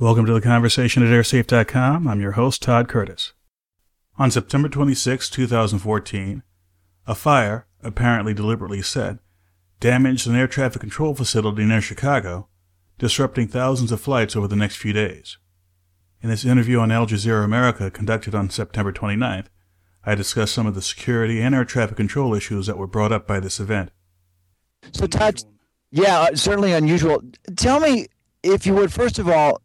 Welcome to The Conversation at AirSafe.com. I'm your host, Todd Curtis. On September 26, 2014, a fire, apparently deliberately set, damaged an air traffic control facility near Chicago, disrupting thousands of flights over the next few days. In this interview on Al Jazeera America, conducted on September 29th, I discussed some of the security and air traffic control issues that were brought up by this event. So, Todd, yeah, certainly unusual. Tell me, if you would, first of all,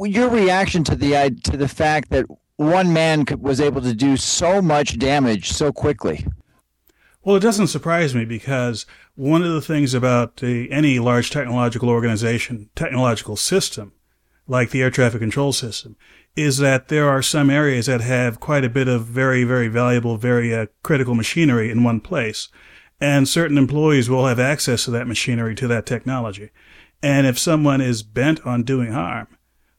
your reaction to the fact that one man was able to do so much damage so quickly. Well, it doesn't surprise me, because one of the things about any large technological organization, technological system, like the air traffic control system, is that there are some areas that have quite a bit of very, very valuable, very critical machinery in one place, and certain employees will have access to that machinery, to that technology. And if someone is bent on doing harm,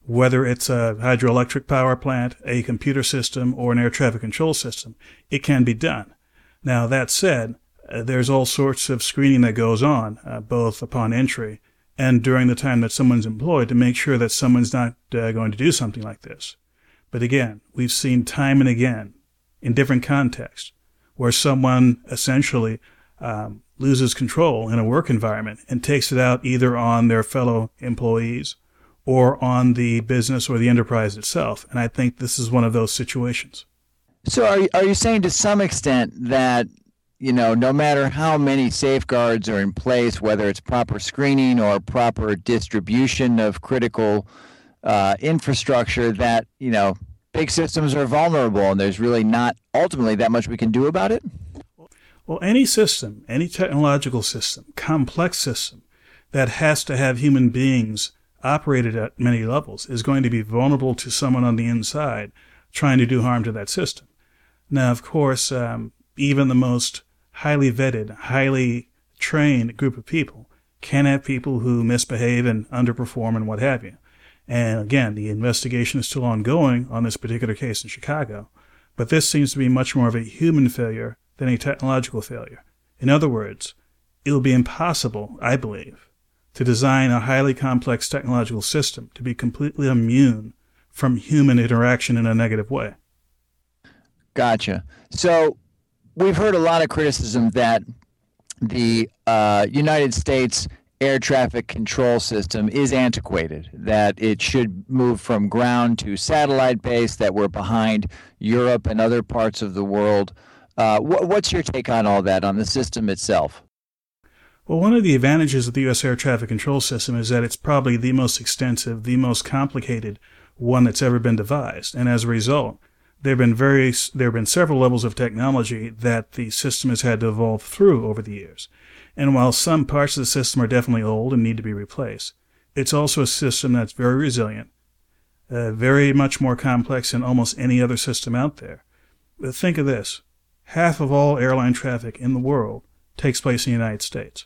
whether it's a hydroelectric power plant, a computer system, or an air traffic control system, it can be done. Now, that said, there's all sorts of screening that goes on, both upon entry and during the time that someone's employed, to make sure that someone's not going to do something like this. But again, we've seen time and again, in different contexts, where someone essentially loses control in a work environment and takes it out either on their fellow employees or on the business or the enterprise itself. And I think this is one of those situations. So are you saying to some extent that, you know, no matter how many safeguards are in place, whether it's proper screening or proper distribution of critical infrastructure, that, you know, big systems are vulnerable and there's really not ultimately that much we can do about it? Well, any system, any technological system, complex system that has to have human beings operated at many levels is going to be vulnerable to someone on the inside trying to do harm to that system. Now, of course, even the most highly vetted, highly trained group of people can have people who misbehave and underperform and what have you. And again, the investigation is still ongoing on this particular case in Chicago, but this seems to be much more of a human failure than a technological failure. In other words, it will be impossible, I believe, to design a highly complex technological system to be completely immune from human interaction in a negative way. Gotcha. So we've heard a lot of criticism that the United States air traffic control system is antiquated, that it should move from ground to satellite base, that we're behind Europe and other parts of the world. What's your take on all that, on the system itself? Well, one of the advantages of the U.S. air traffic control system is that it's probably the most extensive, the most complicated one that's ever been devised. And as a result, there have been several levels of technology that the system has had to evolve through over the years. And while some parts of the system are definitely old and need to be replaced, it's also a system that's very resilient, very much more complex than almost any other system out there. But think of this. Half of all airline traffic in the world takes place in the United States.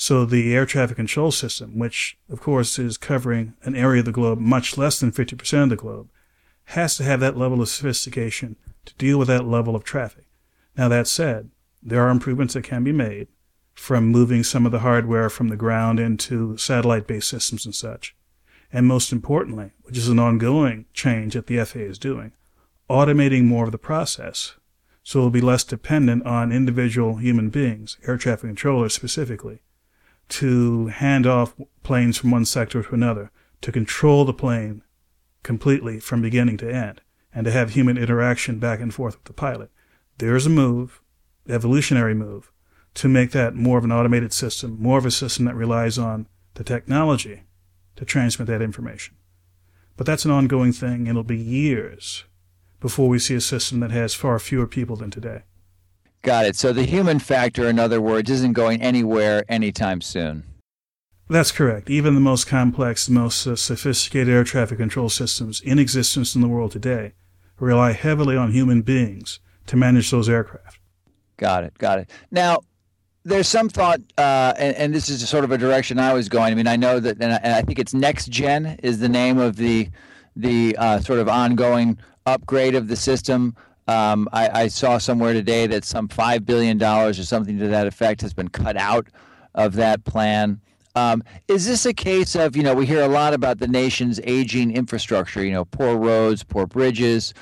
So the air traffic control system, which of course is covering an area of the globe much less than 50% of the globe, has to have that level of sophistication to deal with that level of traffic. Now, that said, there are improvements that can be made, from moving some of the hardware from the ground into satellite-based systems and such. And most importantly, which is an ongoing change that the FAA is doing, automating more of the process, so it will be less dependent on individual human beings, air traffic controllers specifically, to hand off planes from one sector to another, to control the plane completely from beginning to end, and to have human interaction back and forth with the pilot. There's a move, evolutionary move, to make that more of an automated system, more of a system that relies on the technology to transmit that information. But that's an ongoing thing, and it'll be years before we see a system that has far fewer people than today. Got it. So the human factor, in other words, isn't going anywhere anytime soon. That's correct. Even the most complex, the most sophisticated air traffic control systems in existence in the world today rely heavily on human beings to manage those aircraft. Got it. Now, there's some thought, and this is sort of a direction I was going. I mean, I know that, and I think it's NextGen is the name of the sort of ongoing upgrade of the system. I saw somewhere today that some $5 billion or something to that effect has been cut out of that plan. Is this a case of, you know, we hear a lot about the nation's aging infrastructure, you know, poor roads, poor bridges.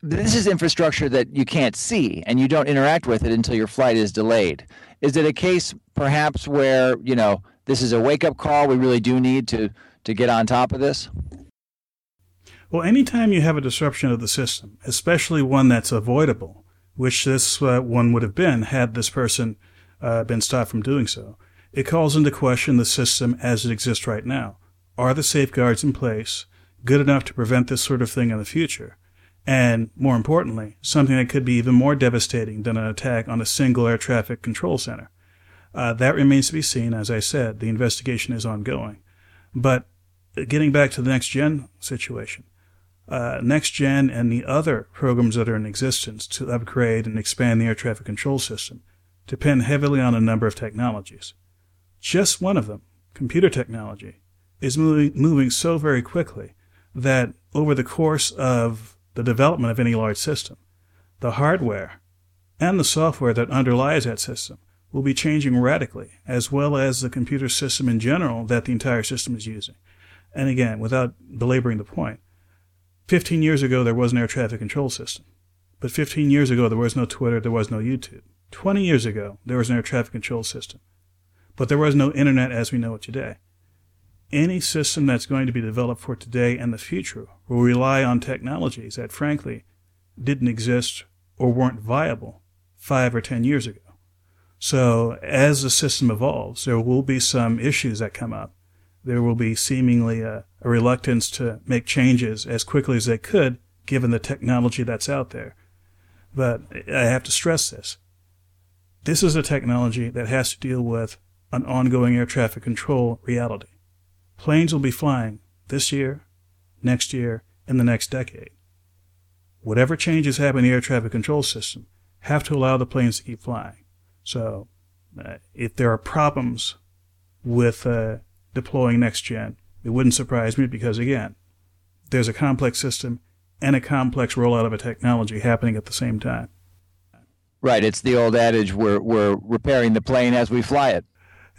This is infrastructure that you can't see and you don't interact with it until your flight is delayed. Is it a case perhaps where, you know, this is a wake-up call? We really do need to get on top of this? Well, anytime you have a disruption of the system, especially one that's avoidable, which this one would have been had this person been stopped from doing so, it calls into question the system as it exists right now. Are the safeguards in place good enough to prevent this sort of thing in the future? And more importantly, something that could be even more devastating than an attack on a single air traffic control center. That remains to be seen. As I said, the investigation is ongoing. But getting back to the NextGen situation, NextGen and the other programs that are in existence to upgrade and expand the air traffic control system depend heavily on a number of technologies. Just one of them, computer technology, is moving so very quickly that over the course of the development of any large system, the hardware and the software that underlies that system will be changing radically, as well as the computer system in general that the entire system is using. And again, without belaboring the point, 15 years ago there was an air traffic control system. But 15 years ago there was no Twitter, there was no YouTube. 20 years ago there was an air traffic control system. But there was no internet as we know it today. Any system that's going to be developed for today and the future will rely on technologies that, frankly, didn't exist or weren't viable 5 or 10 years ago. So as the system evolves, there will be some issues that come up. There will be seemingly a reluctance to make changes as quickly as they could, given the technology that's out there. But I have to stress this. This is a technology that has to deal with an ongoing air traffic control reality. Planes will be flying this year, next year, and the next decade. Whatever changes happen in the air traffic control system have to allow the planes to keep flying. So if there are problems with deploying NextGen, it wouldn't surprise me because, again, there's a complex system and a complex rollout of a technology happening at the same time. Right. It's the old adage, we're repairing the plane as we fly it.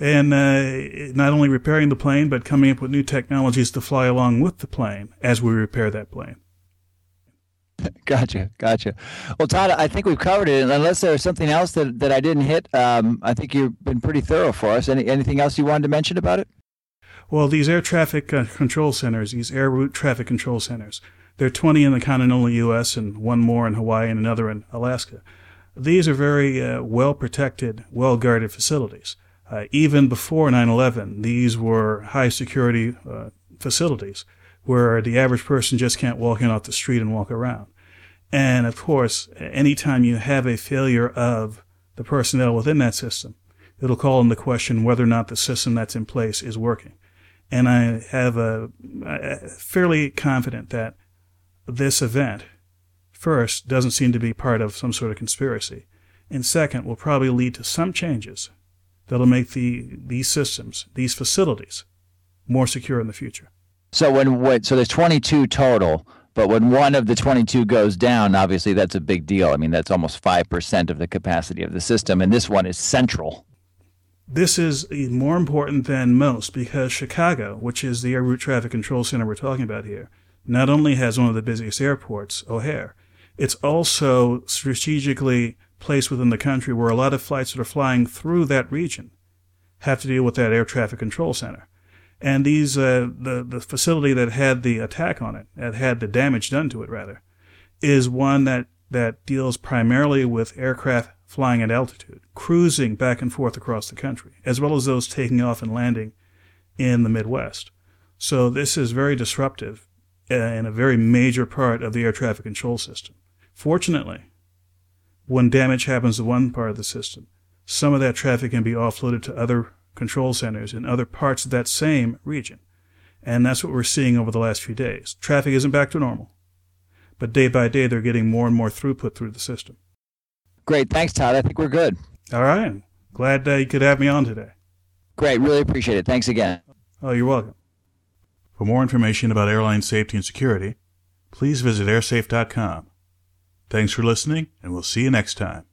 And not only repairing the plane, but coming up with new technologies to fly along with the plane as we repair that plane. Gotcha. Well, Todd, I think we've covered it. And unless there's something else that I didn't hit, I think you've been pretty thorough for us. Anything else you wanted to mention about it? Well, these air traffic control centers, these air route traffic control centers, there are 20 in the continental U.S. and one more in Hawaii and another in Alaska. These are very well-protected, well-guarded facilities. Even before 9/11, these were high-security facilities where the average person just can't walk in off the street and walk around. And, of course, any time you have a failure of the personnel within that system, it'll call into question whether or not the system that's in place is working. And I have fairly confident that this event, first, doesn't seem to be part of some sort of conspiracy, and second, will probably lead to some changes that'll make these systems, these facilities, more secure in the future. So so there's 22 total, but when one of the 22 goes down, obviously that's a big deal. I mean, that's almost 5% of the capacity of the system, and this one is central. This is more important than most because Chicago, which is the air route traffic control center we're talking about here, not only has one of the busiest airports, O'Hare, it's also strategically place within the country where a lot of flights that are flying through that region have to deal with that air traffic control center. And these the facility that had the attack on it, that had the damage done to it, rather, is one that deals primarily with aircraft flying at altitude, cruising back and forth across the country, as well as those taking off and landing in the Midwest. So this is very disruptive and a very major part of the air traffic control system. Fortunately, when damage happens to one part of the system, some of that traffic can be offloaded to other control centers in other parts of that same region. And that's what we're seeing over the last few days. Traffic isn't back to normal, but day by day they're getting more and more throughput through the system. Great. Thanks, Todd. I think we're good. All right. Glad you could have me on today. Great. Really appreciate it. Thanks again. Oh, you're welcome. For more information about airline safety and security, please visit airsafe.com. Thanks for listening, and we'll see you next time.